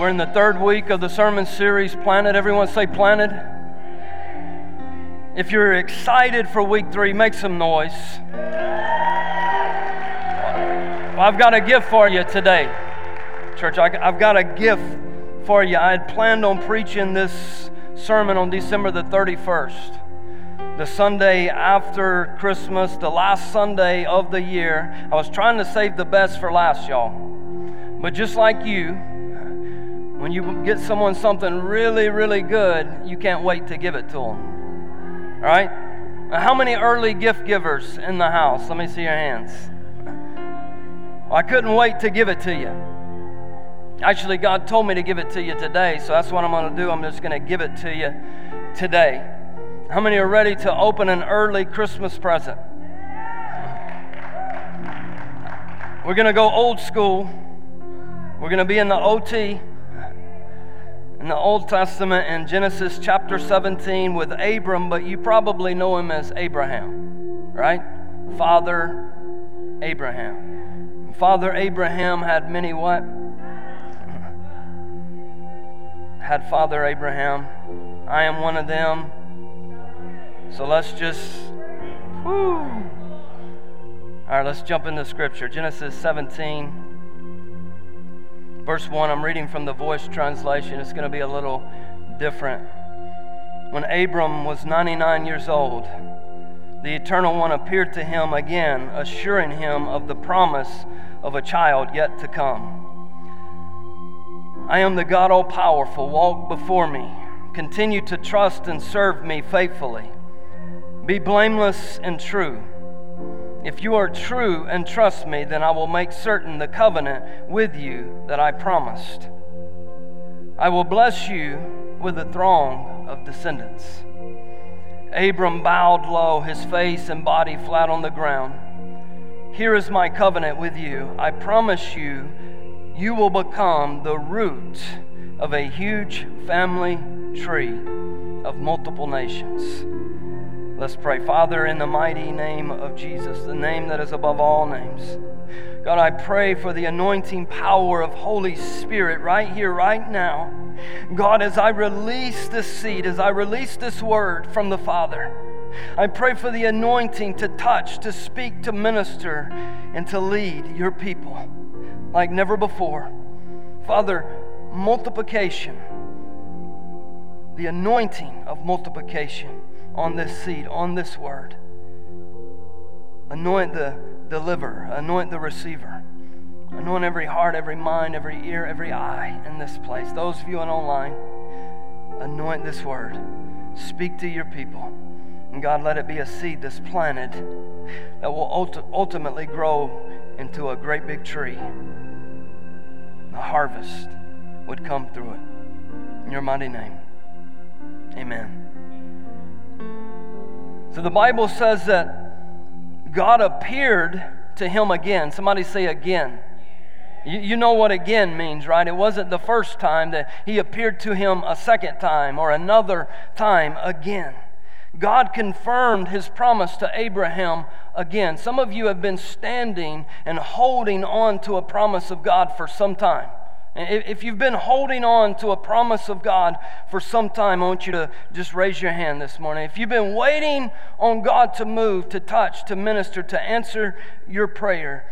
We're in the third week of the sermon series, Planted. Everyone say Planted. If you're excited for week 3, make some noise. Well, I've got a gift for you today, church. I've got a gift for you. I had planned on preaching this sermon on December the 31st. The Sunday after Christmas, the last Sunday of the year. I was trying to save the best for last, y'all. But just like you, when you get someone something really, really good, you can't wait to give it to them. All right? Now, how many early gift givers in the house? Let me see your hands. Well, I couldn't wait to give it to you. Actually, God told me to give it to you today, so that's what I'm going to do. I'm just going to give it to you today. How many are ready to open an early Christmas present? We're going to go old school. We're going to be in the OT, in the Old Testament, in Genesis chapter 17 with Abram, but you probably know him as Abraham, right? Father Abraham. Father Abraham had many what? Had Father Abraham. I am one of them. So let's just, all right, let's jump into Scripture. Genesis 17, verse 1. I'm reading from the Voice translation. It's going to be a little different. When Abram was 99 years old, the Eternal One appeared to him again, assuring him of the promise of a child yet to come. I am the God all-powerful. Walk before me. Continue to trust and serve me faithfully. Be blameless and true. If you are true and trust me, then I will make certain the covenant with you that I promised. I will bless you with a throng of descendants. Abram bowed low, his face and body flat on the ground. Here is my covenant with you. I promise you, you will become the root of a huge family tree of multiple nations. Let's pray. Father, in the mighty name of Jesus, the name that is above all names. God, I pray for the anointing power of Holy Spirit right here, right now. God, as I release this seed, as I release this word from the Father, I pray for the anointing to touch, to speak, to minister, and to lead your people like never before. Father, multiplication, the anointing of multiplication on this seed, on this word. Anoint the deliverer, anoint the receiver, anoint every heart, every mind, every ear, every eye in this place. Those viewing online, anoint this word. Speak to your people. And God, let it be a seed that's planted that will ultimately grow into a great big tree. The harvest would come through it. In your mighty name, amen. So the Bible says that God appeared to him again. Somebody say again. You know what again means, right? It wasn't the first time that he appeared to him a second time or another time again. God confirmed his promise to Abraham again. Some of you have been standing and holding on to a promise of God for some time. If you've been holding on to a promise of God for some time, I want you to just raise your hand this morning. If you've been waiting on God to move, to touch, to minister, to answer your prayer,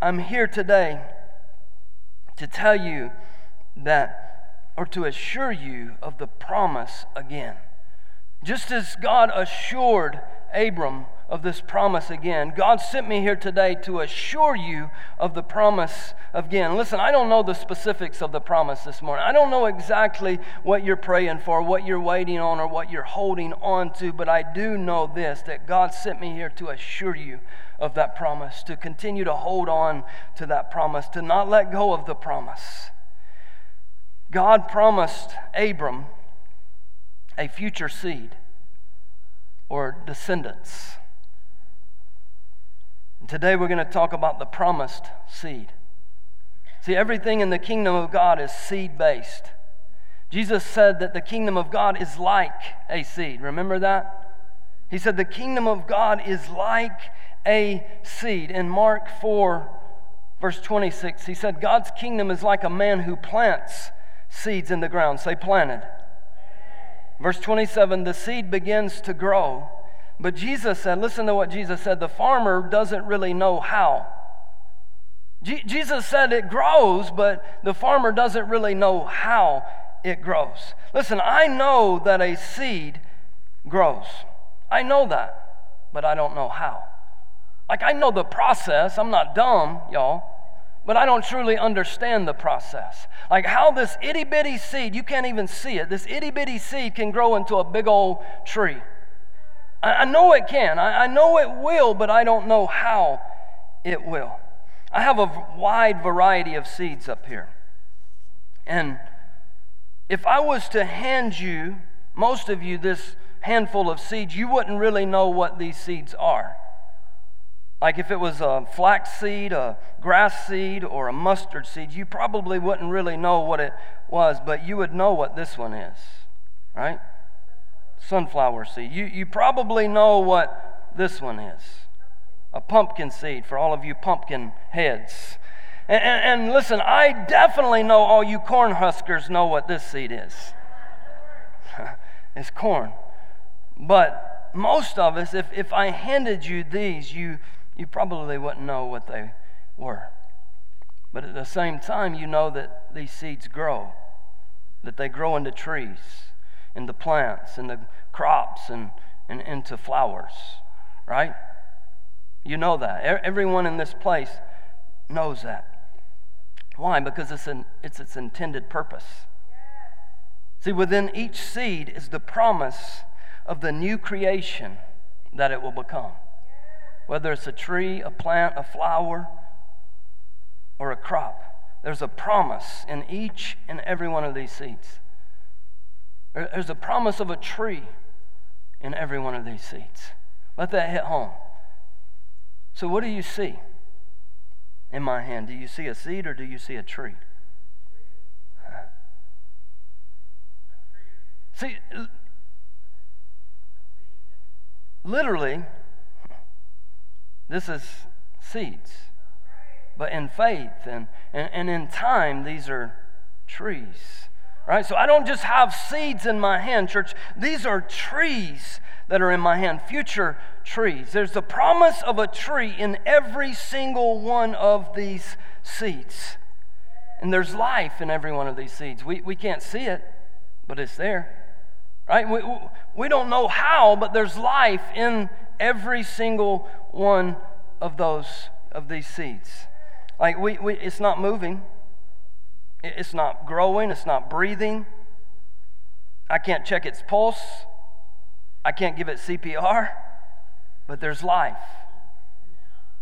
I'm here today to tell you that, or to assure you of the promise again. Just as God assured Abram of this promise again, God sent me here today to assure you of the promise again. Listen, I don't know the specifics of the promise this morning. I don't know exactly what you're praying for, what you're waiting on, or what you're holding on to, but I do know this, that God sent me here to assure you of that promise, to continue to hold on to that promise, to not let go of the promise. God promised Abram a future seed or descendants. Today we're going to talk about the promised seed. See, everything in the kingdom of God is seed-based. Jesus said that the kingdom of God is like a seed. Remember that? He said the kingdom of God is like a seed. In Mark 4, verse 26, he said God's kingdom is like a man who plants seeds in the ground. Say planted. Verse 27, the seed begins to grow. But Jesus said, listen to what Jesus said, the farmer doesn't really know how. Jesus said it grows, but the farmer doesn't really know how it grows. Listen, I know that a seed grows. I know that, but I don't know how. Like, I know the process. I'm not dumb, y'all, but I don't truly understand the process. Like how this itty-bitty seed, you can't even see it, this itty-bitty seed can grow into a big old tree. I know it can. I know it will, but I don't know how it will. I have a wide variety of seeds up here. And if I was to hand you, most of you, this handful of seeds, you wouldn't really know what these seeds are. Like if it was a flax seed, a grass seed, or a mustard seed, you probably wouldn't really know what it was, but you would know what this one is, right? Sunflower seed. You probably know what this one is. A pumpkin seed, for all of you pumpkin heads. And listen, I definitely know all you corn huskers know what this seed is. It's corn. But most of us, if I handed you these, you probably wouldn't know what they were. But at the same time, you know that these seeds grow, that they grow into trees, into plants, into crops, and into flowers, right? You know that. Everyone in this place knows that. Why? Because it's its intended purpose. See, within each seed is the promise of the new creation that it will become. Whether it's a tree, a plant, a flower, or a crop, there's a promise in each and every one of these seeds. There's a promise of a tree in every one of these seeds. Let that hit home. So what do you see in my hand? Do you see a seed or do you see a tree? See, literally, this is seeds. But in faith and in time, these are trees. Right? So I don't just have seeds in my hand, church. These are trees that are in my hand, future trees. There's the promise of a tree in every single one of these seeds. And there's life in every one of these seeds. We can't see it, but it's there. Right? We don't know how, but there's life in every single one of these seeds. Like it's not moving. It's not growing. It's not breathing. I can't check its pulse. I can't give it CPR. But there's life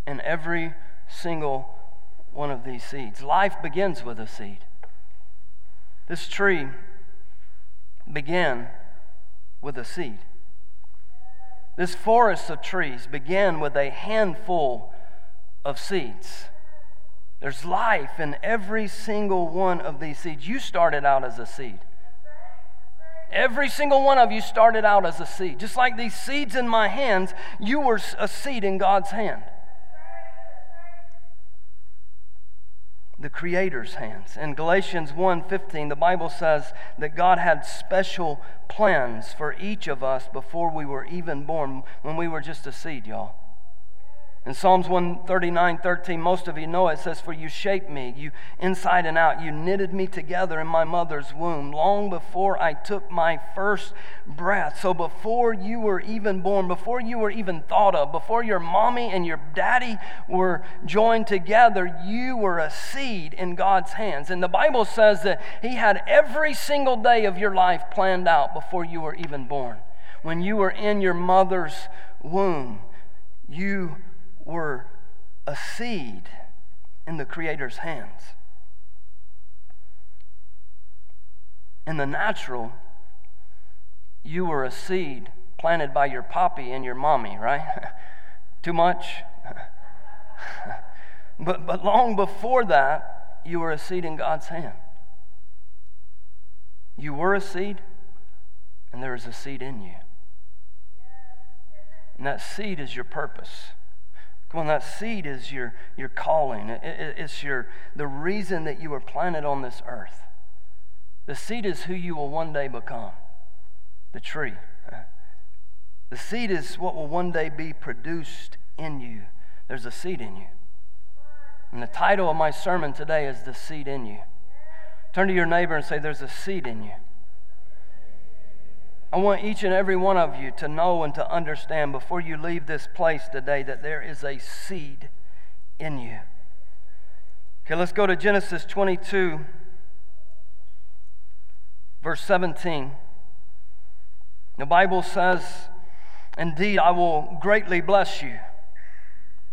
in every single one of these seeds. Life begins with a seed. This tree began with a seed. This forest of trees began with a handful of seeds. There's life in every single one of these seeds. You started out as a seed. Every single one of you started out as a seed. Just like these seeds in my hands, you were a seed in God's hand. The Creator's hands. In Galatians 1:15, the Bible says that God had special plans for each of us before we were even born, when we were just a seed, y'all. In Psalms 139:13, most of you know it says, "For you shaped me, you inside and out, you knitted me together in my mother's womb, long before I took my first breath." So before you were even born, before you were even thought of, before your mommy and your daddy were joined together, you were a seed in God's hands. And the Bible says that He had every single day of your life planned out before you were even born. When you were in your mother's womb, you were a seed in the Creator's hands. In the natural, you were a seed planted by your papi and your mommy, right? Too much? But long before that, you were a seed in God's hand. You were a seed, and there is a seed in you. And that seed is your purpose. Come on, that seed is your calling. It's the reason that you were planted on this earth. The seed is who you will one day become, the tree. The seed is what will one day be produced in you. There's a seed in you. And the title of my sermon today is The Seed in You. Turn to your neighbor and say, there's a seed in you. I want each and every one of you to know and to understand before you leave this place today that there is a seed in you. Okay, let's go to Genesis 22, verse 17. The Bible says, "Indeed, I will greatly bless you,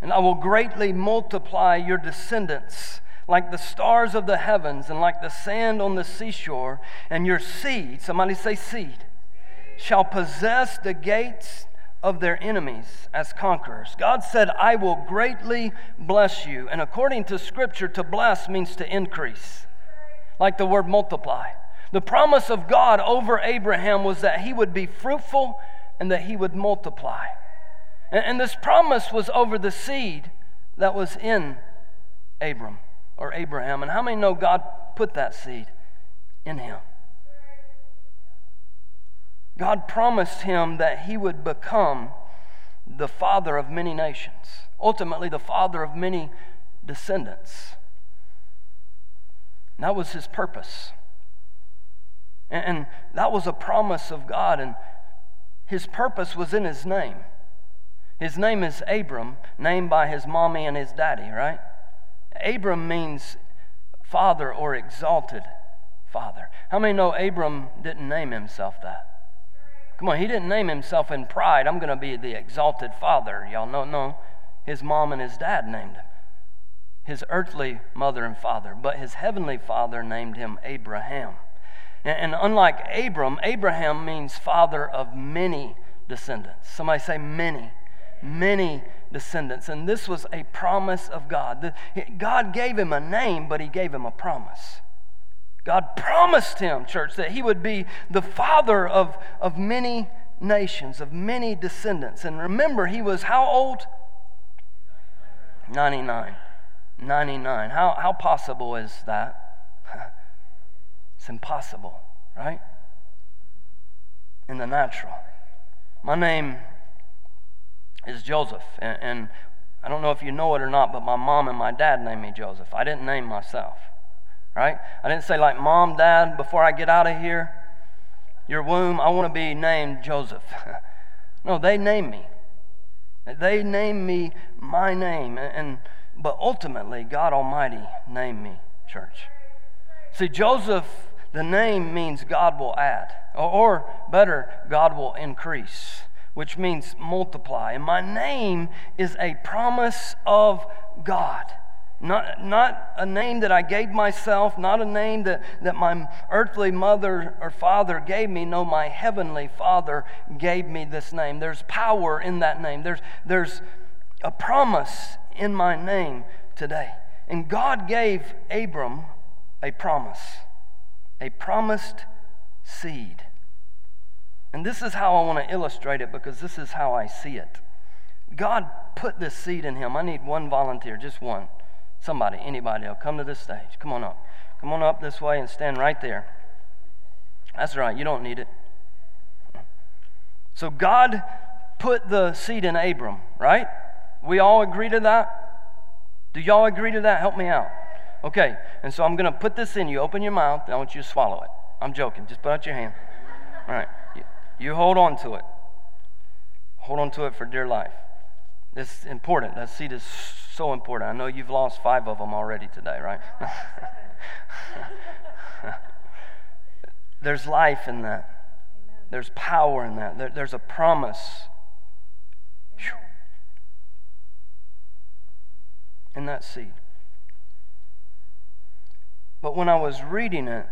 and I will greatly multiply your descendants like the stars of the heavens and like the sand on the seashore, and your seed," somebody say seed, "shall possess the gates of their enemies as conquerors." God said, "I will greatly bless you." And according to Scripture, to bless means to increase, like the word multiply. The promise of God over Abraham was that he would be fruitful and that he would multiply. And this promise was over the seed that was in Abram or Abraham. And how many know God put that seed in him? God promised him that he would become the father of many nations, ultimately the father of many descendants. And that was his purpose. And that was a promise of God, and his purpose was in his name. His name is Abram, named by his mommy and his daddy, right? Abram means father or exalted father. How many know Abram didn't name himself that? Come on, he didn't name himself in pride. I'm going to be the exalted father. Y'all know, no. His mom and his dad named him, his earthly mother and father, but his heavenly father named him Abraham. And unlike Abram, Abraham means father of many descendants. Somebody say many. Many descendants. And this was a promise of God. God gave him a name, but he gave him a promise. God promised him, church, that he would be the father of many nations, of many descendants. And remember, he was how old? 99. 99. How possible is that? It's impossible, right? In the natural. My name is Joseph, and I don't know if you know it or not, but my mom and my dad named me Joseph. I didn't name myself, right? I didn't say, like, Mom, Dad, before I get out of here, your womb, I want to be named Joseph. No, they named me. They named me my name, but ultimately, God Almighty named me, church. See, Joseph, the name means God will add, or better, God will increase, which means multiply. And my name is a promise of God. Not a name that I gave myself, not a name that my earthly mother or father gave me. No, my heavenly Father gave me this name. There's power in that name. There's a promise in my name today. And God gave Abram a promise, a promised seed. And this is how I want to illustrate it, because this is how I see it. God put this seed in him. I need one volunteer, just one. Somebody, anybody will come to this stage. Come on up. Come on up this way and stand right there. That's right, you don't need it. So God put the seed in Abram, right? We all agree to that? Do y'all agree to that? Help me out. Okay, and so I'm going to put this in you. Open your mouth, and I want you to swallow it. I'm joking. Just put out your hand. All right. You hold on to it. Hold on to it for dear life. It's important. That seed is so important. I know you've lost 5 of them already today, right? There's life in that. There's power in that. There's a promise in that seed. But when I was reading it,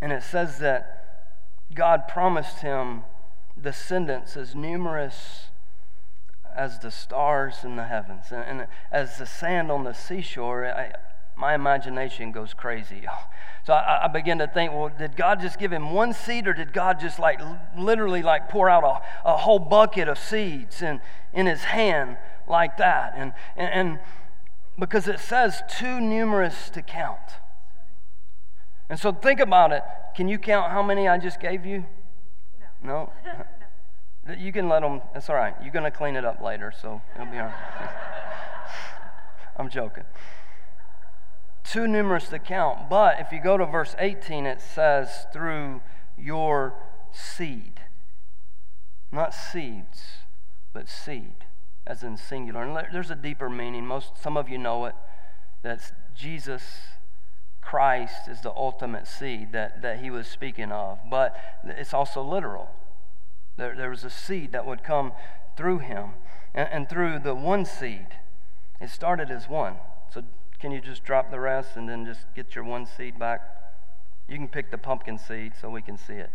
and it says that God promised him descendants as numerous as the stars in the heavens and as the sand on the seashore, my imagination goes crazy. So I began to think, well, did God just give him one seed, or did God just literally pour out a whole bucket of seeds in his hand like that? Because it says too numerous to count. And so think about it. Can you count how many I just gave you? No. No? You can let them. It's all right. You're going to clean it up later, so it'll be all right. I'm joking. Too numerous to count. But if you go to verse 18, it says, through your seed. Not seeds, but seed, as in singular. And there's a deeper meaning. Some of you know it. That's Jesus Christ is the ultimate seed that he was speaking of. But it's also literal. There was a seed that would come through him. And through the one seed, it started as one. So can you just drop the rest and then just get your one seed back? You can pick the pumpkin seed so we can see it.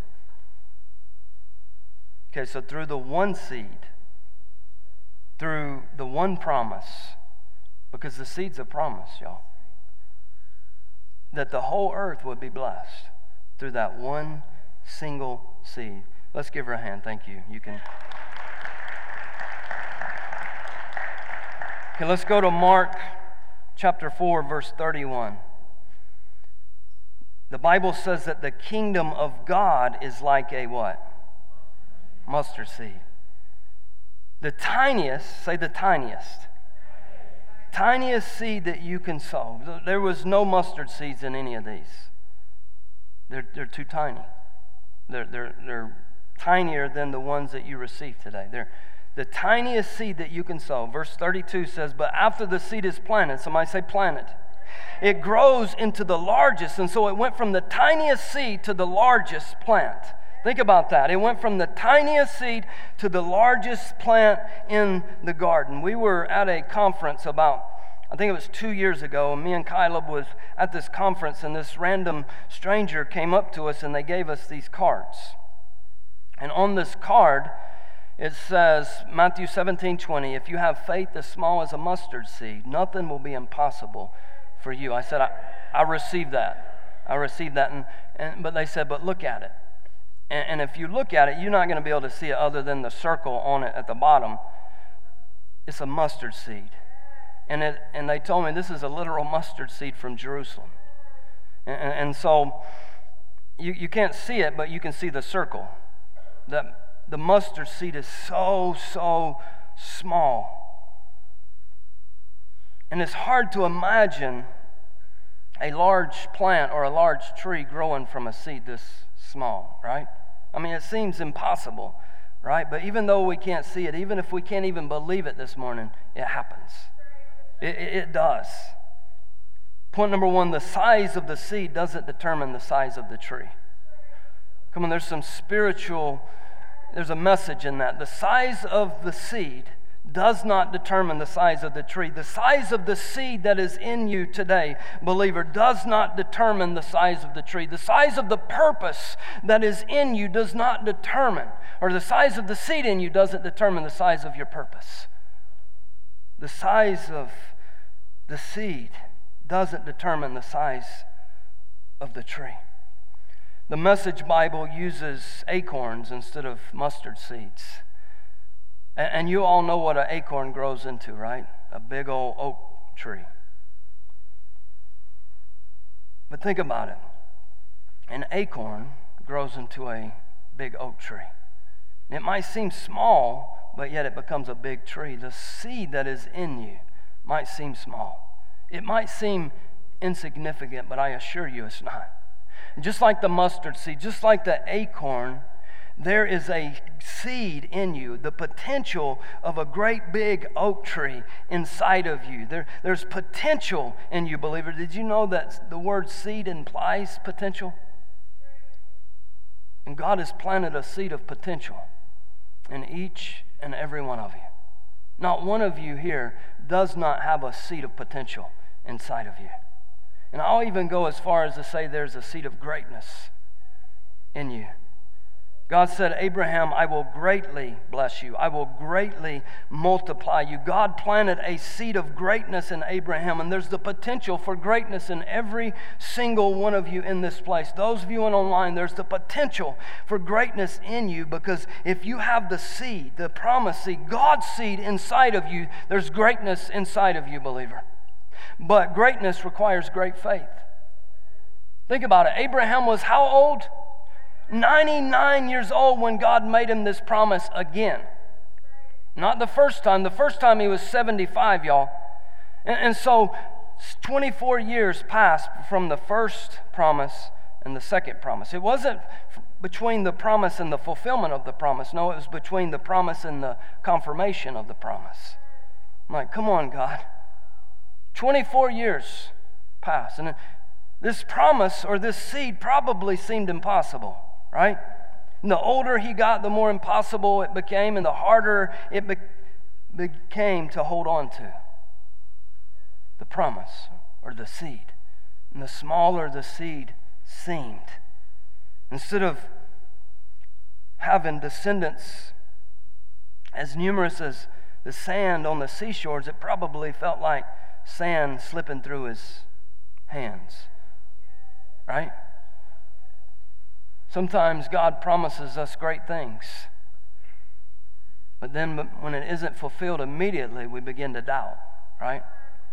Okay, so through the one seed, through the one promise, because the seed's a promise, y'all, that the whole earth would be blessed through that one single seed. Let's give her a hand. Thank you. You can. Okay, let's go to Mark chapter 4, verse 31. The Bible says that the kingdom of God is like a what? Mustard seed. The tiniest, say the tiniest. Tiniest seed that you can sow. There was no mustard seeds in any of these. They're too tiny. They're tinier than the ones that you receive today. They're the tiniest seed that you can sow. Verse 32 says, but after the seed is planted, somebody say planted, it grows into the largest. And so it went from the tiniest seed to the largest plant. Think about that. It went from the tiniest seed to the largest plant in the garden. We were at a conference about, I think it was 2 years ago, and me and Caleb was at this conference, and this random stranger came up to us, and they gave us these cards. And on this card, it says, Matthew 17:20, if you have faith as small as a mustard seed, nothing will be impossible for you. I said, I received that. I received that. But they said, but look at it. And if you look at it, you're not going to be able to see it other than the circle on it at the bottom. It's a mustard seed. And they told me this is a literal mustard seed from Jerusalem. And so you can't see it, but you can see the circle. The mustard seed is so, so small. And it's hard to imagine a large plant or a large tree growing from a seed this small, right? I mean, it seems impossible, right? But even though we can't see it, even if we can't even believe it this morning, it happens. It does. Point number one, the size of the seed doesn't determine the size of the tree. Come on, there's a message in that. The size of the seed does not determine the size of the tree. The size of the seed that is in you today, believer, does not determine the size of the tree. The size of the purpose that is in you does not determine, or the size of the seed in you doesn't determine the size of your purpose. The size of the seed doesn't determine the size of the tree. The Message Bible uses acorns instead of mustard seeds. And you all know what an acorn grows into, right? A big old oak tree. But think about it. An acorn grows into a big oak tree. And it might seem small, but yet it becomes a big tree. The seed that is in you might seem small. It might seem insignificant, but I assure you it's not. And just like the mustard seed, just like the acorn, there is a seed in you, the potential of a great big oak tree inside of you. There's potential in you, believer. Did you know that the word seed implies potential? And God has planted a seed of potential in each and every one of you. Not one of you here does not have a seed of potential inside of you. And I'll even go as far as to say there's a seed of greatness in you. God said, Abraham, I will greatly bless you. I will greatly multiply you. God planted a seed of greatness in Abraham, and there's the potential for greatness in every single one of you in this place. Those viewing online, there's the potential for greatness in you, because if you have the seed, the promised seed, God's seed inside of you, there's greatness inside of you, believer. But greatness requires great faith. Think about it. Abraham was how old? 99 years old when God made him this promise again. Not the first time. The first time he was 75, y'all. And so 24 years passed from the first promise and the second promise. It wasn't between the promise and the fulfillment of the promise. No, it was between the promise and the confirmation of the promise. I'm like, come on, God. 24 years passed. And this promise or this seed probably seemed impossible, right? And the older he got, the more impossible it became, and the harder it became to hold on to the promise or the seed. And the smaller the seed seemed. Instead of having descendants as numerous as the sand on the seashores, it probably felt like sand slipping through his hands, right? Sometimes God promises us great things, but then when it isn't fulfilled immediately, we begin to doubt, right?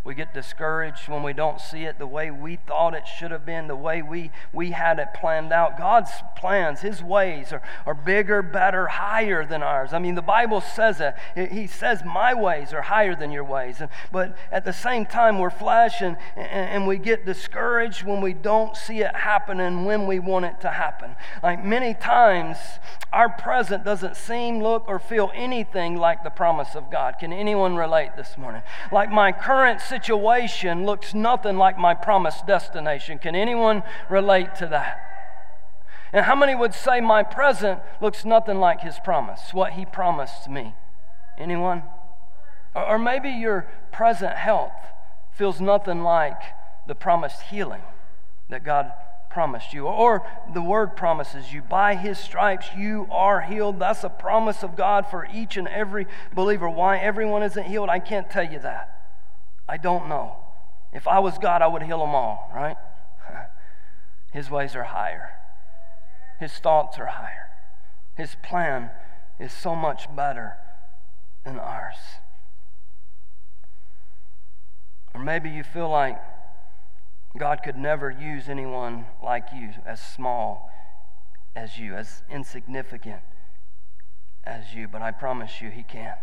We get discouraged when we don't see it the way we thought it should have been, the way we had it planned out. God's plans, His ways are bigger, better, higher than ours. I mean, the Bible says it. He says, my ways are higher than your ways. But at the same time, we're flesh, and we get discouraged when we don't see it happening when we want it to happen. Like many times, our present doesn't seem, look, or feel anything like the promise of God. Can anyone relate this morning? Like my current situation looks nothing like my promised destination. Can anyone relate to that? And how many would say my present looks nothing like His promise, what He promised me? Anyone? Or maybe your present health feels nothing like the promised healing that God promised you, or the Word promises you, by His stripes you are healed. That's a promise of God for each and every believer. Why everyone isn't healed, I can't tell you that. I don't know. If I was God, I would heal them all, right? His ways are higher. His thoughts are higher. His plan is so much better than ours. Or maybe you feel like God could never use anyone like you, as small as you, as insignificant as you, but I promise you He can.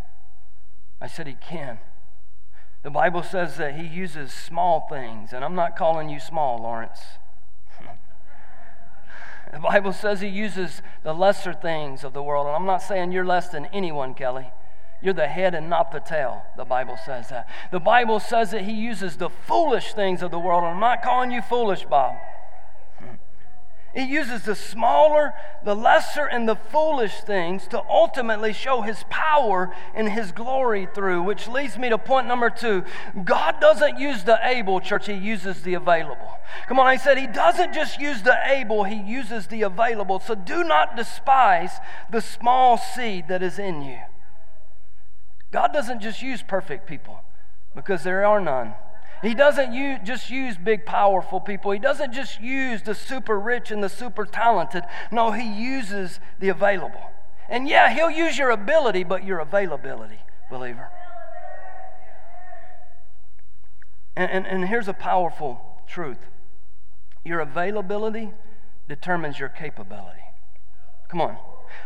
I said He can. The Bible says that He uses small things, and I'm not calling you small, Lawrence. The Bible says He uses the lesser things of the world, and I'm not saying you're less than anyone, Kelly. You're the head and not the tail, the Bible says that. The Bible says that He uses the foolish things of the world, and I'm not calling you foolish, Bob. He uses the smaller, the lesser, and the foolish things to ultimately show His power and His glory through, which leads me to point number 2. God doesn't use the able, church. He uses the available. Come on, I said He doesn't just use the able. He uses the available. So do not despise the small seed that is in you. God doesn't just use perfect people, because there are none. He doesn't just use big, powerful people. He doesn't just use the super rich and the super talented. No, He uses the available. And yeah, He'll use your ability, but your availability, believer. And here's a powerful truth. Your availability determines your capability. Come on.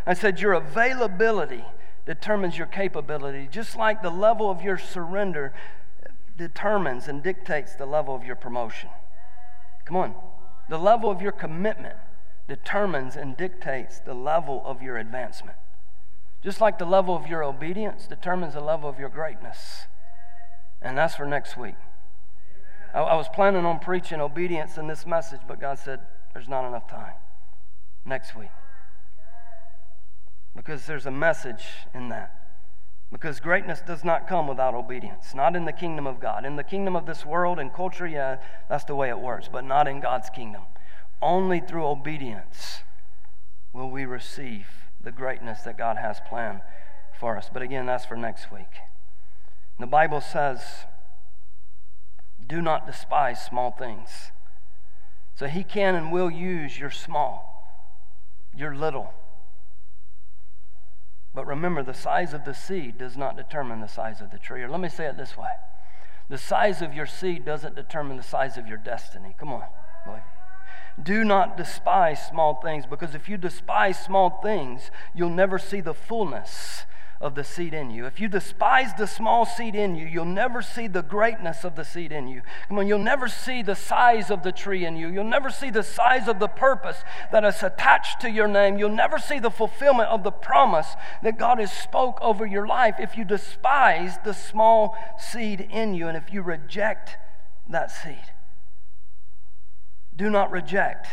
I said your availability determines your capability, just like the level of your surrender determines and dictates the level of your promotion. Come on. The level of your commitment determines and dictates the level of your advancement. Just like the level of your obedience determines the level of your greatness. And that's for next week. I was planning on preaching obedience in this message, but God said there's not enough time. Next week. Because there's a message in that. Because greatness does not come without obedience. Not in the kingdom of God. In the kingdom of this world and culture, yeah, that's the way it works, but not in God's kingdom. Only through obedience will we receive the greatness that God has planned for us. But again, that's for next week. And the Bible says, do not despise small things. So He can and will use your small, your little. But remember, the size of the seed does not determine the size of the tree. Or let me say it this way. The size of your seed doesn't determine the size of your destiny. Come on, boy. do not despise small things, because if you despise small things, you'll never see the fullness of the seed in you. If you despise the small seed in you, you'll never see the greatness of the seed in you. Come on, you'll never see the size of the tree in you. You'll never see the size of the purpose that is attached to your name. You'll never see the fulfillment of the promise that God has spoke over your life if you despise the small seed in you and if you reject that seed. Do not reject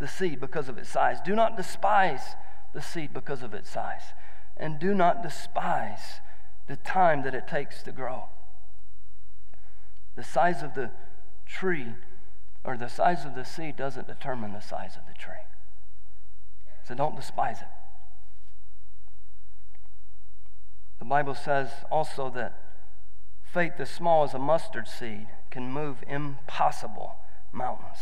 the seed because of its size. Do not despise the seed because of its size. And do not despise the time that it takes to grow. The size of the tree, or the size of the seed, doesn't determine the size of the tree. So don't despise it. The Bible says also that faith as small as a mustard seed can move impossible mountains.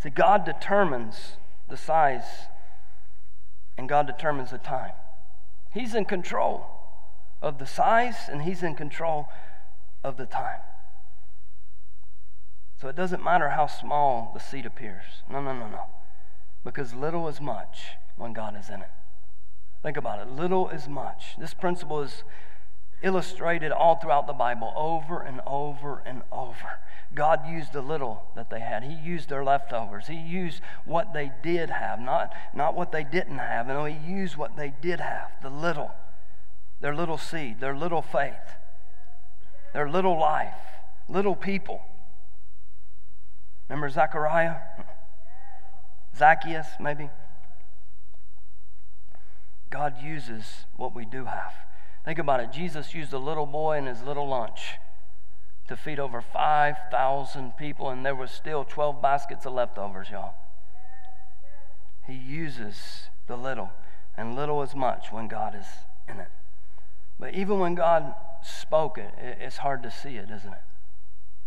See, God determines the size and God determines the time. He's in control of the size, and He's in control of the time. So it doesn't matter how small the seed appears. No. Because little is much when God is in it. Think about it. Little is much. This principle is illustrated all throughout the Bible, over and over and over. God used the little that they had. He used their leftovers. He used what they did have, not what they didn't have. No, He used what they did have, the little, their little seed, their little faith, their little life, little people. Remember Zechariah? Zacchaeus, maybe? God uses what we do have. Think about it. Jesus used a little boy and his little lunch to feed over 5,000 people, and there was still 12 baskets of leftovers, y'all. He uses the little, and little is much when God is in it. But even when God spoke it, it's hard to see it, isn't it?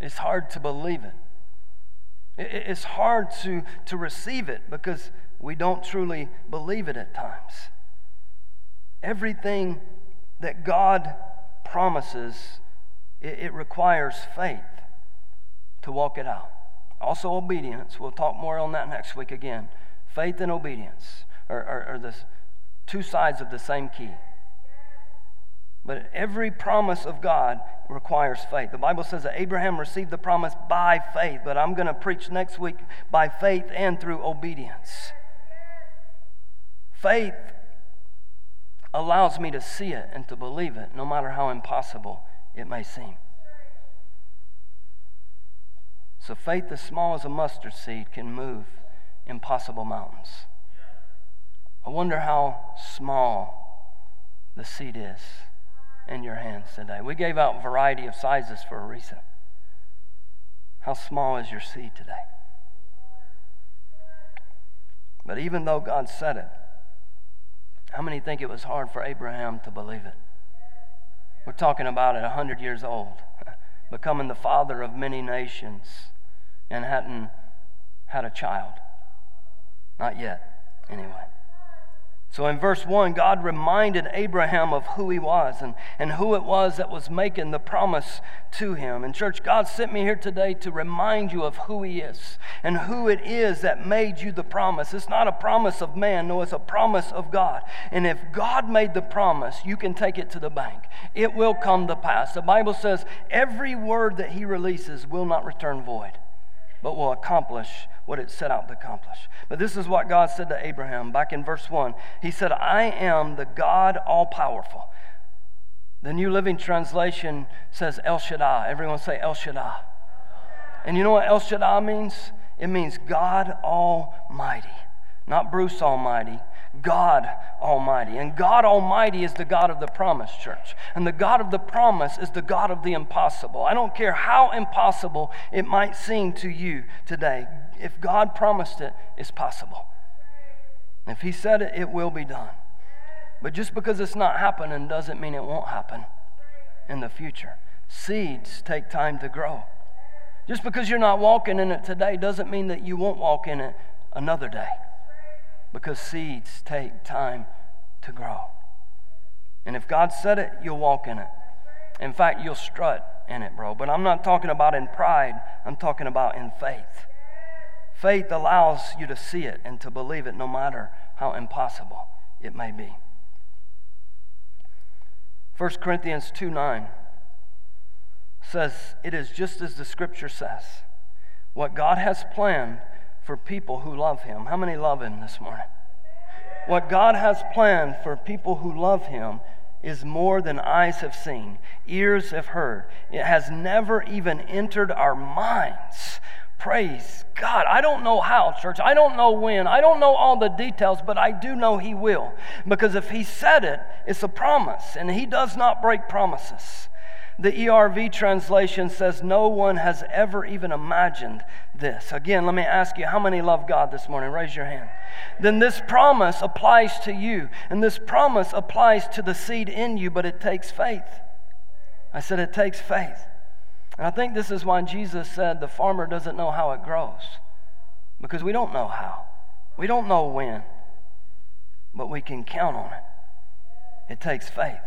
It's hard to believe it. It's hard to receive it because we don't truly believe it at times. Everything that God promises, it requires faith to walk it out. Also obedience. We'll talk more on that next week again. Faith and obedience are the two sides of the same key. But every promise of God requires faith. The Bible says that Abraham received the promise by faith, but I'm going to preach next week by faith and through obedience. Faith allows me to see it and to believe it, no matter how impossible it may seem. So faith as small as a mustard seed can move impossible mountains. I wonder how small the seed is in your hands today. We gave out a variety of sizes for a reason. How small is your seed today? But even though God said it, how many think it was hard for Abraham to believe it? We're talking about at 100 years old, becoming the father of many nations, and hadn't had a child. Not yet, anyway. So in verse 1, God reminded Abraham of who he was and who it was that was making the promise to him. And church, God sent me here today to remind you of who He is and who it is that made you the promise. It's not a promise of man, no, it's a promise of God. And if God made the promise, you can take it to the bank. It will come to pass. The Bible says every word that He releases will not return void, but will accomplish what it set out to accomplish. But this is what God said to Abraham back in verse 1. He said, I am the God all-powerful. The New Living Translation says El Shaddai. Everyone say El Shaddai. And you know what El Shaddai means? It means God Almighty. Not Bruce Almighty, God Almighty. And God Almighty is the God of the promise, church. And the God of the promise is the God of the impossible. I don't care how impossible it might seem to you today. If God promised it, it's possible. If He said it, it will be done. But just because it's not happening doesn't mean it won't happen in the future. Seeds take time to grow. Just because you're not walking in it today doesn't mean that you won't walk in it another day. Because seeds take time to grow. And if God said it, you'll walk in it. In fact, you'll strut in it, bro. But I'm not talking about in pride. I'm talking about in faith. Faith allows you to see it and to believe it, no matter how impossible it may be. 1 Corinthians 2:9 says, it is just as the Scripture says, what God has planned for people who love Him. How many love Him this morning? What God has planned for people who love Him is more than eyes have seen, ears have heard. It has never even entered our minds. Praise God. I don't know how, church. I don't know when. I don't know all the details, but I do know He will. Because if He said it, it's a promise, and He does not break promises. The ERV translation says, no one has ever even imagined this. Again, let me ask you, how many love God this morning? Raise your hand. Then this promise applies to you, and this promise applies to the seed in you, but it takes faith. I said it takes faith. And I think this is why Jesus said the farmer doesn't know how it grows, because we don't know how. We don't know when, but we can count on it. It takes faith.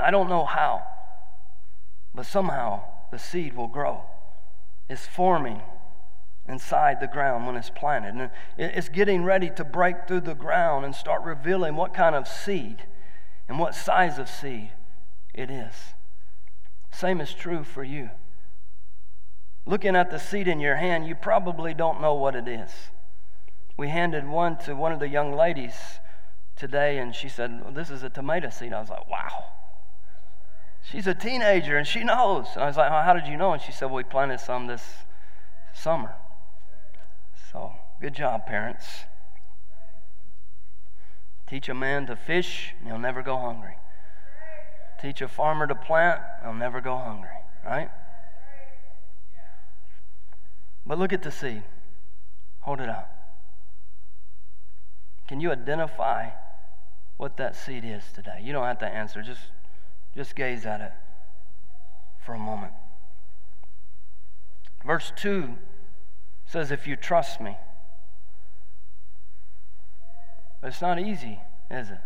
I don't know how, but somehow the seed will grow. It's forming inside the ground when it's planted. And it's getting ready to break through the ground and start revealing what kind of seed and what size of seed it is. Same is true for you. Looking at the seed in your hand, you probably don't know what it is. We handed one to one of the young ladies today, and she said, well, this is a tomato seed. I was like, wow. She's a teenager, and she knows. And I was like, well, how did you know? And she said, well, we planted some this summer. So, good job, parents. Teach a man to fish, and he'll never go hungry. Teach a farmer to plant, he'll never go hungry, right? But look at the seed. Hold it up. Can you identify what that seed is today? You don't have to answer. Just gaze at it for a moment. Verse 2 says, if you trust me. But it's not easy, is it?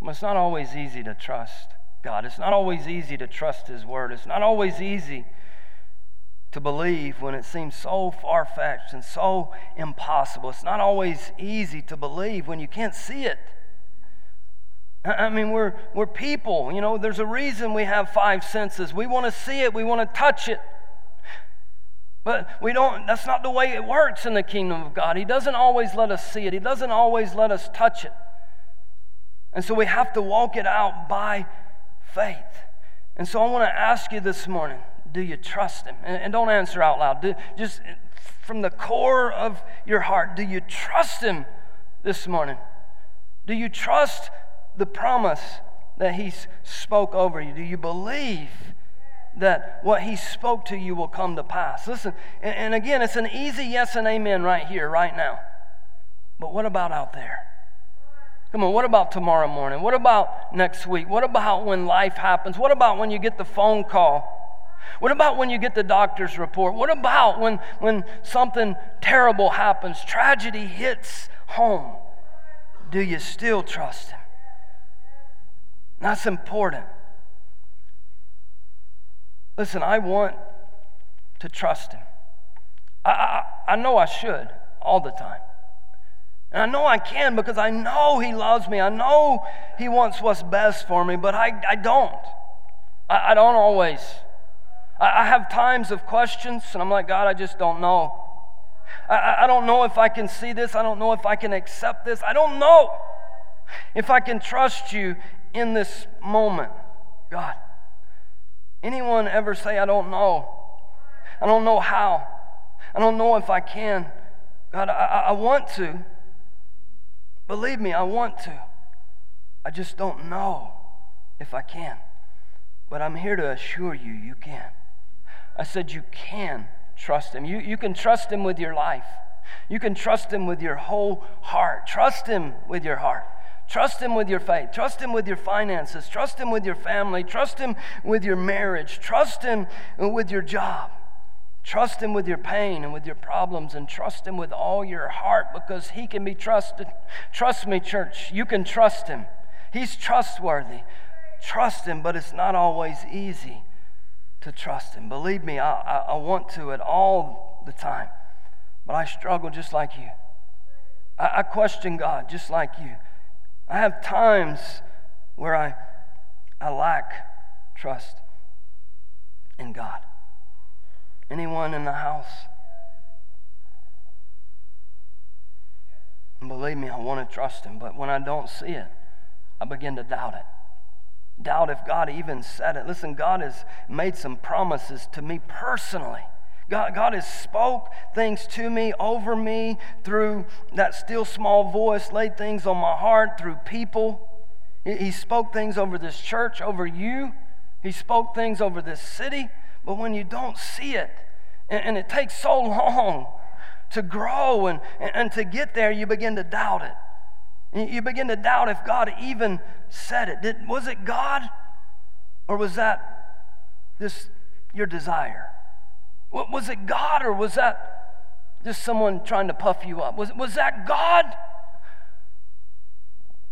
Well, it's not always easy to trust God. It's not always easy to trust His Word. It's not always easy to believe when it seems so far-fetched and so impossible. It's not always easy to believe when you can't see it. I mean, we're people. You know, there's a reason we have five senses. We want to see it. We want to touch it. But we don't. That's not the way it works in the kingdom of God. He doesn't always let us see it. He doesn't always let us touch it. And so we have to walk it out by faith. And so I want to ask you this morning, do you trust Him? And don't answer out loud. Just from the core of your heart, do you trust Him this morning? Do you trust the promise that He spoke over you? Do you believe that what He spoke to you will come to pass? Listen, and again, it's an easy yes and amen right here, right now. But what about out there? Come on, what about tomorrow morning? What about next week? What about when life happens? What about when you get the phone call? What about when you get the doctor's report? What about when something terrible happens? Tragedy hits home. Do you still trust Him? That's important. Listen, I want to trust Him. I know I should all the time. And I know I can because I know He loves me. I know He wants what's best for me, but I don't. I don't always. I have times of questions, and I'm like, God, I just don't know. I don't know if I can see this. I don't know if I can accept this. I don't know if I can trust you in this moment, God. Anyone ever say, I don't know? I don't know how. I don't know if I can. God, I want to. Believe me, I want to. I just don't know if I can. But I'm here to assure you, you can. I said you can trust Him. You can trust Him with your life. You can trust Him with your whole heart. Trust Him with your heart. Trust Him with your faith. Trust Him with your finances. Trust Him with your family. Trust Him with your marriage. Trust Him with your job. Trust Him with your pain and with your problems, and trust Him with all your heart, because He can be trusted. Trust me, church, you can trust Him. He's trustworthy. Trust Him, but it's not always easy to trust Him. Believe me, I want to at all all the time. But I struggle just like you. I question God just like you. I have times where I lack trust in God. Anyone in the house? And believe me, I want to trust Him, but when I don't see it, I begin to doubt it. Doubt if God even said it. Listen, God has made some promises to me personally. God has spoke things to me, over me, through that still small voice, laid things on my heart, through people. He spoke things over this church, over you. He spoke things over this city. But when you don't see it, and it takes so long to grow and to get there, you begin to doubt it. You begin to doubt if God even said it. Was it God, or was that just your desire? Was it God, or was that just someone trying to puff you up? Was that God?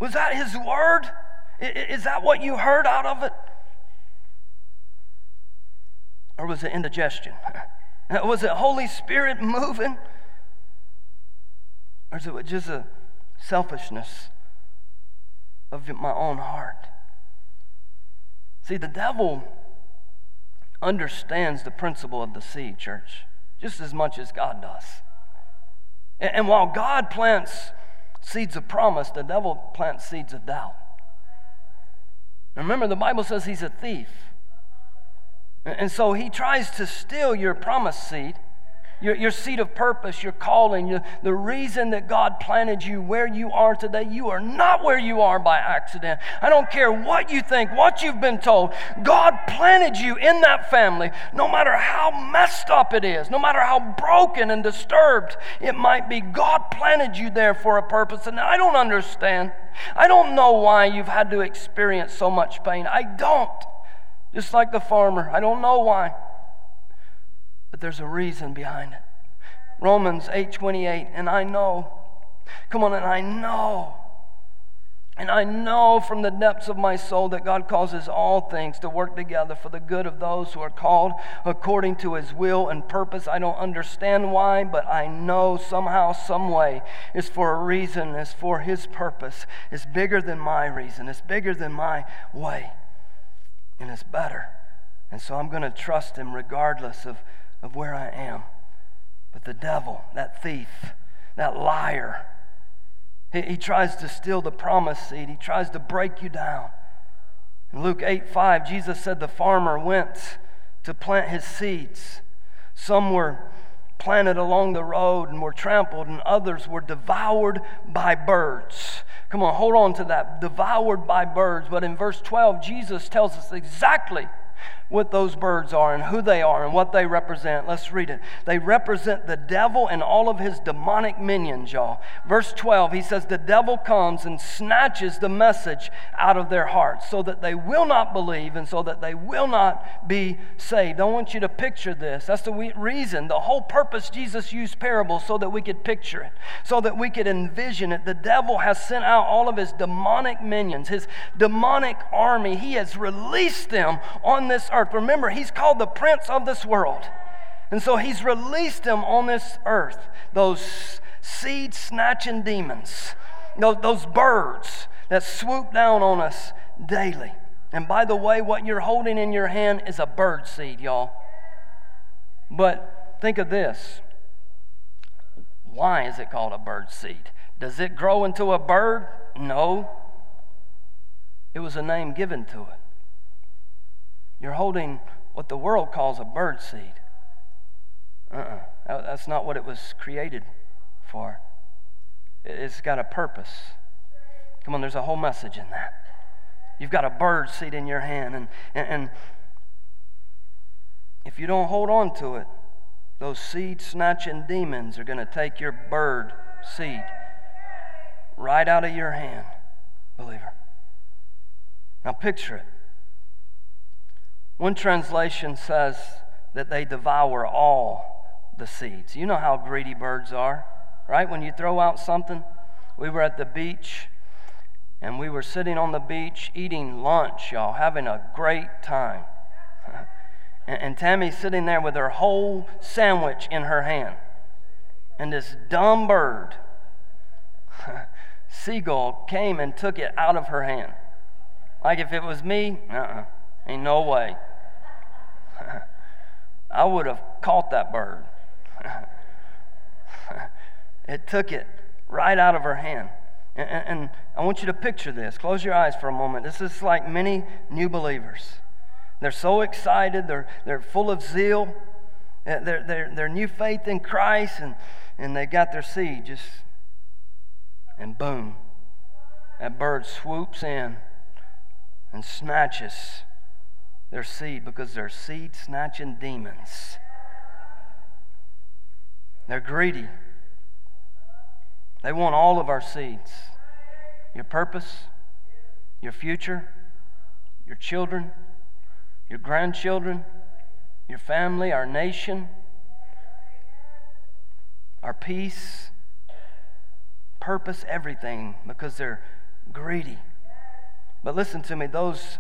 Was that His word? Is that what you heard out of it? Or was it indigestion? Was it Holy Spirit moving? Or is it just a selfishness of my own heart? See, the devil understands the principle of the seed, church, just as much as God does. And while God plants seeds of promise, the devil plants seeds of doubt. Remember, the Bible says he's a thief. And so he tries to steal your promise seed, your seed of purpose, your calling, the reason that God planted you where you are today. You are not where you are by accident. I don't care what you think, what you've been told. God planted you in that family, no matter how messed up it is, no matter how broken and disturbed it might be. God planted you there for a purpose, and I don't understand. I don't know why you've had to experience so much pain. I don't. Just like the farmer, I don't know why, but there's a reason behind it. Romans 8:28, and I know, come on, and I know from the depths of my soul that God causes all things to work together for the good of those who are called according to His will and purpose. I don't understand why, but I know somehow, some way, it's for a reason, it's for His purpose. It's bigger than my reason, it's bigger than my way. And it's better. And so I'm going to trust Him regardless of where I am. But the devil, that thief, that liar, he tries to steal the promise seed. He tries to break you down. In Luke 8:5, Jesus said the farmer went to plant his seeds. Some were planted along the road and were trampled, and others were devoured by birds. Come on, hold on to that. Devoured by birds. But in verse 12, Jesus tells us exactly what those birds are and who they are and what they represent. Let's read it. They represent the devil and all of his demonic minions, y'all. Verse 12, he says, the devil comes and snatches the message out of their hearts so that they will not believe and so that they will not be saved. I want you to picture this. That's the reason, the whole purpose Jesus used parables, so that we could picture it, so that we could envision it. The devil has sent out all of his demonic minions, his demonic army. He has released them on this earth. Remember, he's called the prince of this world. And so he's released them on this earth, those seed-snatching demons, those birds that swoop down on us daily. And by the way, what you're holding in your hand is a bird seed, y'all. But think of this. Why is it called a bird seed? Does it grow into a bird? No. It was a name given to it. You're holding what the world calls a bird seed. That's not what it was created for. It's got a purpose. Come on, there's a whole message in that. You've got a bird seed in your hand, and if you don't hold on to it, those seed-snatching demons are going to take your bird seed right out of your hand, believer. Now picture it. One translation says that they devour all the seeds. You know how greedy birds are, right? When you throw out something. We were at the beach, and we were sitting on the beach eating lunch, y'all, having a great time. And Tammy's sitting there with her whole sandwich in her hand. And this dumb bird, seagull, came and took it out of her hand. Like if it was me, ain't no way. I would have caught that bird. It took it right out of her hand. And I want you to picture this. Close your eyes for a moment. This is like many new believers. They're so excited. They're full of zeal. Their new faith in Christ, and they got their seed just, and boom, that bird swoops in and snatches their seed, because they're seed snatching demons. They're greedy. They want all of our seeds. Your purpose, your future, your children, your grandchildren, your family, our nation, our peace, purpose, everything, because they're greedy. But listen to me, those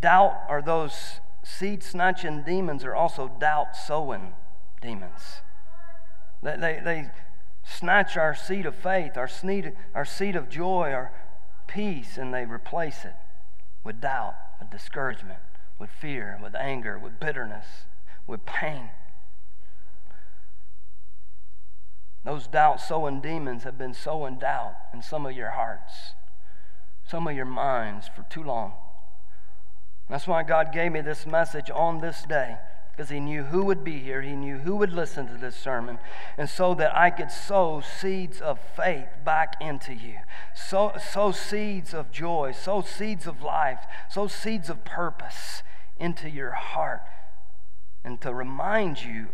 doubt, or those seed-snatching demons, are also doubt-sowing demons. They snatch our seed of faith, our seed of joy, our peace, and they replace it with doubt, with discouragement, with fear, with anger, with bitterness, with pain. Those doubt-sowing demons have been sowing doubt in some of your hearts, some of your minds, for too long. That's why God gave me this message on this day, because He knew who would be here. He knew who would listen to this sermon, and so that I could sow seeds of faith back into you, sow seeds of joy, sow seeds of life, sow seeds of purpose into your heart, and to remind you,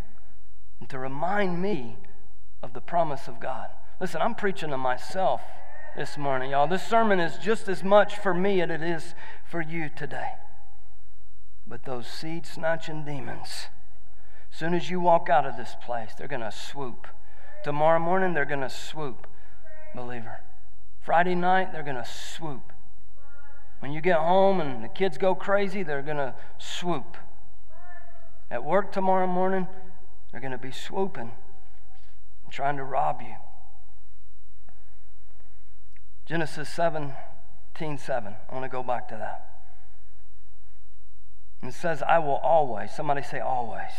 and to remind me of the promise of God. Listen, I'm preaching to myself this morning, y'all. This sermon is just as much for me as it is for you today. But those seed-snatching demons, as soon as you walk out of this place, they're going to swoop. Tomorrow morning, they're going to swoop, believer. Friday night, they're going to swoop. When you get home and the kids go crazy, they're going to swoop. At work tomorrow morning, they're going to be swooping and trying to rob you. Genesis 17:7. I want to go back to that. It says, I will always, somebody say always,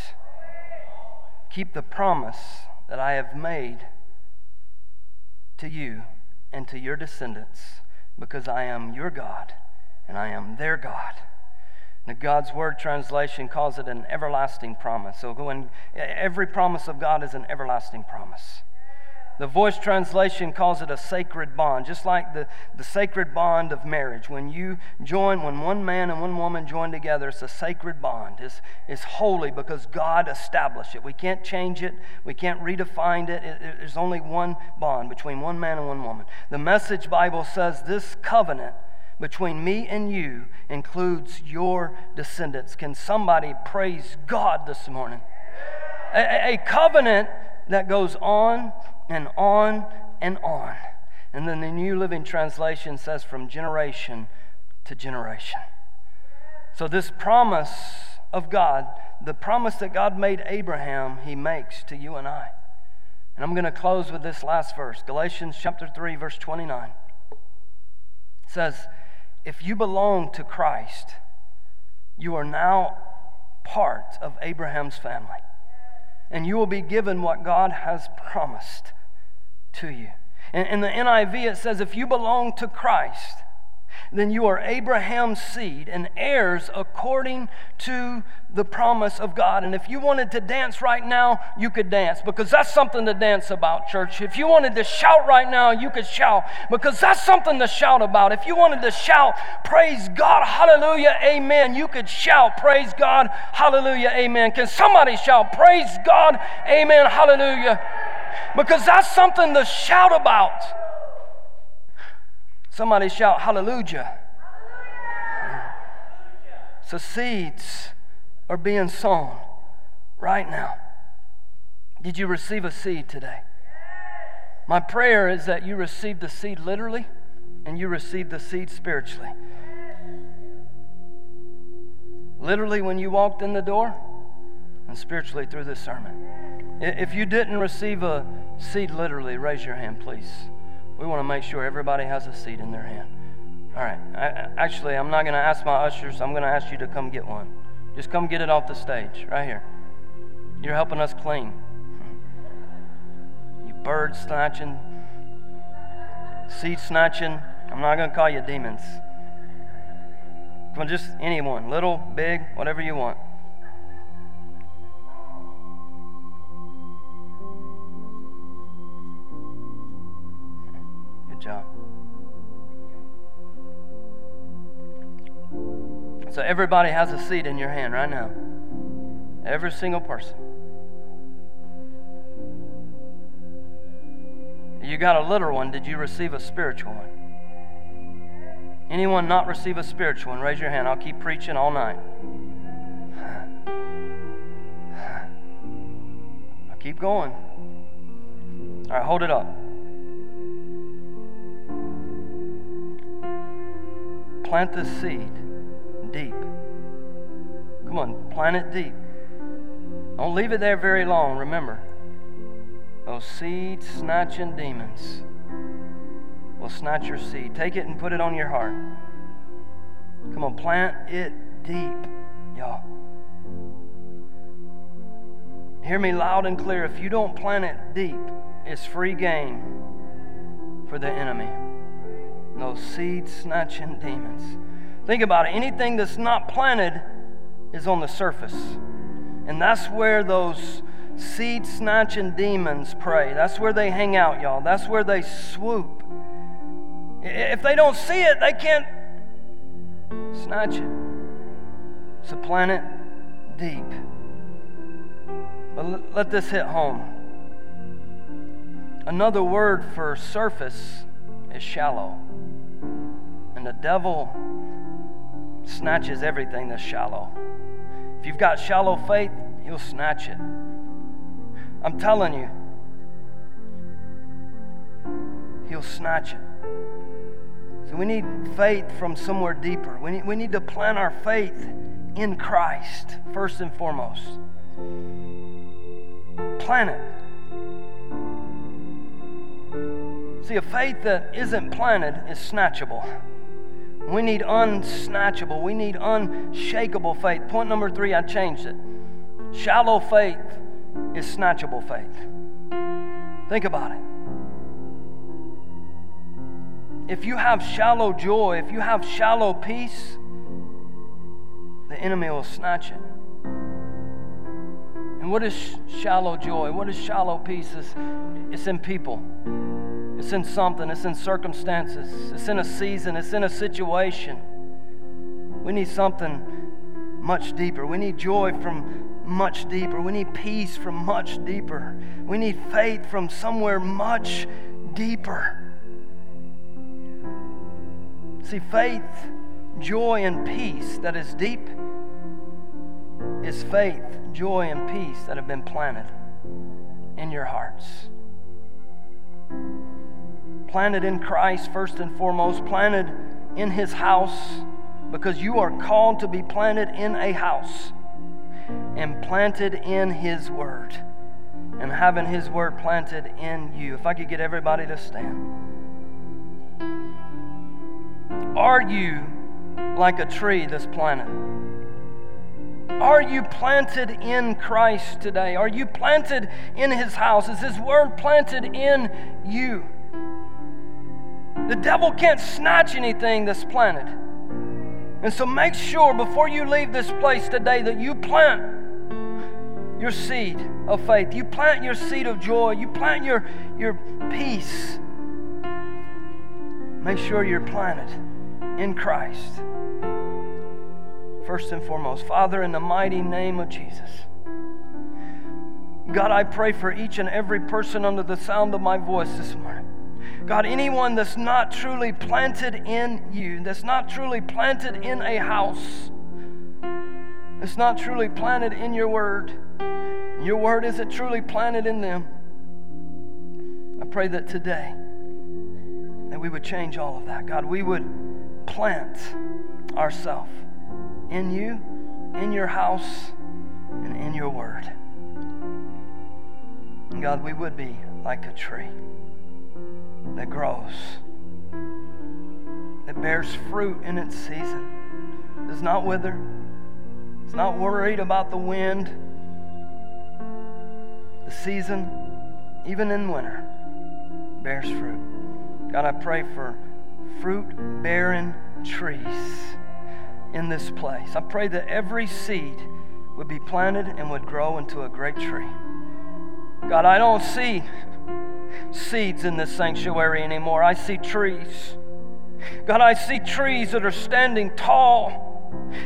keep the promise that I have made to you and to your descendants, because I am your God and I am their God. And the God's Word translation calls it an everlasting promise. So every promise of God is an everlasting promise. The Voice translation calls it a sacred bond, just like the sacred bond of marriage. When one man and one woman join together, it's a sacred bond. It's holy because God established it. We can't change it. We can't redefine it. There's only one bond between one man and one woman. The Message Bible says this covenant between me and you includes your descendants. Can somebody praise God this morning? A covenant that goes on and on and on. And then the New Living Translation says from generation to generation. So this promise of God, the promise that God made Abraham, He makes to you and I. And I'm going to close with this last verse. Galatians chapter 3, verse 29. It says, if you belong to Christ, you are now part of Abraham's family. And you will be given what God has promised to you. In the NIV, it says, if you belong to Christ, then you are Abraham's seed and heirs according to the promise of God. And if you wanted to dance right now, you could dance, because that's something to dance about, church. If you wanted to shout right now, you could shout, because that's something to shout about. If you wanted to shout, praise God, hallelujah, amen, you could shout, praise God, hallelujah, amen. Can somebody shout, praise God, amen, hallelujah? Because that's something to shout about. Somebody shout, hallelujah. Hallelujah. So seeds are being sown right now. Did you receive a seed today? Yes. My prayer is that you receive the seed literally and you receive the seed spiritually. literally when you walked in the door, and spiritually through this sermon. If you didn't receive a seed literally, raise your hand, please. We want to make sure everybody has a seed in their hand. All right. Actually, I'm not going to ask my ushers. I'm going to ask you to come get one. Just come get it off the stage right here. You're helping us clean. You bird snatching, seed snatching. I'm not going to call you demons. Come on, just anyone, little, big, whatever you want. Good job. So everybody has a seed in your hand right now. Every single person. You got a literal one. Did you receive a spiritual one? Anyone not receive a spiritual one? Raise your hand. I'll keep preaching all night. I'll keep going. All right, hold it up. Plant the seed deep. Come on, plant it deep. Don't leave it there very long, remember. Those seed-snatching demons will snatch your seed. Take it and put it on your heart. Come on, plant it deep, y'all. Hear me loud and clear. If you don't plant it deep, it's free game for the enemy. Those seed-snatching demons. Think about it. Anything that's not planted is on the surface. And that's where those seed-snatching demons prey. That's where they hang out, y'all. That's where they swoop. If they don't see it, they can't snatch it. So plant it deep. But let this hit home. Another word for surface is shallow. And the devil snatches everything that's shallow. If you've got shallow faith, he'll snatch it. I'm telling you, he'll snatch it. So we need faith from somewhere deeper. We need to plant our faith in Christ, first and foremost. Plant it. See, a faith that isn't planted is snatchable. We need unsnatchable. We need unshakable faith. Point number 3, I changed it. Shallow faith is snatchable faith. Think about it. If you have shallow joy, if you have shallow peace, the enemy will snatch it. And what is shallow joy? What is shallow peace? It's in people. It's in something. It's in circumstances. It's in a season. It's in a situation. We need something much deeper. We need joy from much deeper. We need peace from much deeper. We need faith from somewhere much deeper. See, faith, joy, and peace that is deep is faith, joy, and peace that have been planted in your hearts. Planted in Christ first and foremost, planted in His house, because you are called to be planted in a house and planted in His Word, and having His Word planted in you. If I could get everybody to stand. Are you like a tree that's planted? Are you planted in Christ today? Are you planted in His house? Is His Word planted in you? The devil can't snatch anything that's planted. And so make sure before you leave this place today that you plant your seed of faith. You plant your seed of joy. You plant your peace. Make sure you're planted in Christ. First and foremost, Father, in the mighty name of Jesus. God, I pray for each and every person under the sound of my voice this morning. God, anyone that's not truly planted in you, that's not truly planted in a house, that's not truly planted in your word isn't truly planted in them. I pray that today that we would change all of that. God, we would plant ourselves in you in your house and in your word. And God, we would be like a tree that grows, that bears fruit in its season, does not wither, is not worried about the wind, the season, even in winter, bears fruit. God, I pray for fruit-bearing trees in this place. I pray that every seed would be planted and would grow into a great tree. God, I don't see seeds in this sanctuary anymore. I see trees. God, I see trees that are standing tall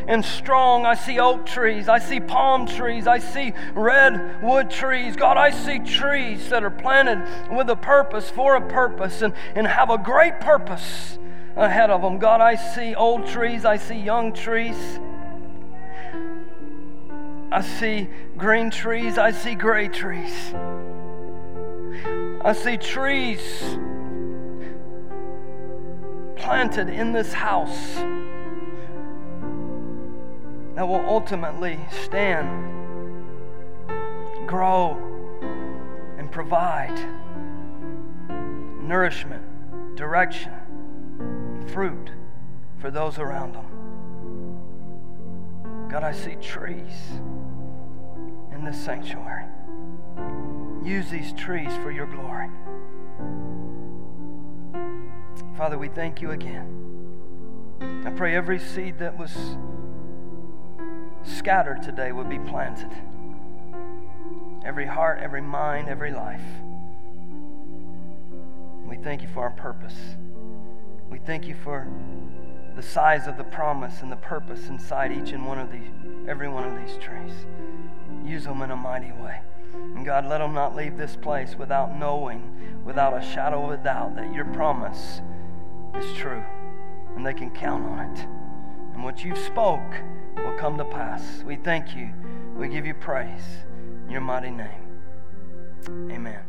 and strong. I see oak trees. I see palm trees. I see redwood trees. God, I see trees that are planted with a purpose, for a purpose, and have a great purpose ahead of them. God, I see old trees. I see young trees. I see green trees. I see gray trees. I see trees planted in this house that will ultimately stand, grow, and provide nourishment, direction, fruit for those around them. God, I see trees in this sanctuary. Use these trees for your glory. Father, we thank you again. I pray every seed that was scattered today would be planted. Every heart, every mind, every life. We thank you for our purpose. We thank you for the size of the promise and the purpose inside each and one of these, every one of these trees. Use them in a mighty way. And God, let them not leave this place without knowing, without a shadow of a doubt, that your promise is true and they can count on it. And what you've spoke will come to pass. We thank you. We give you praise in your mighty name. Amen.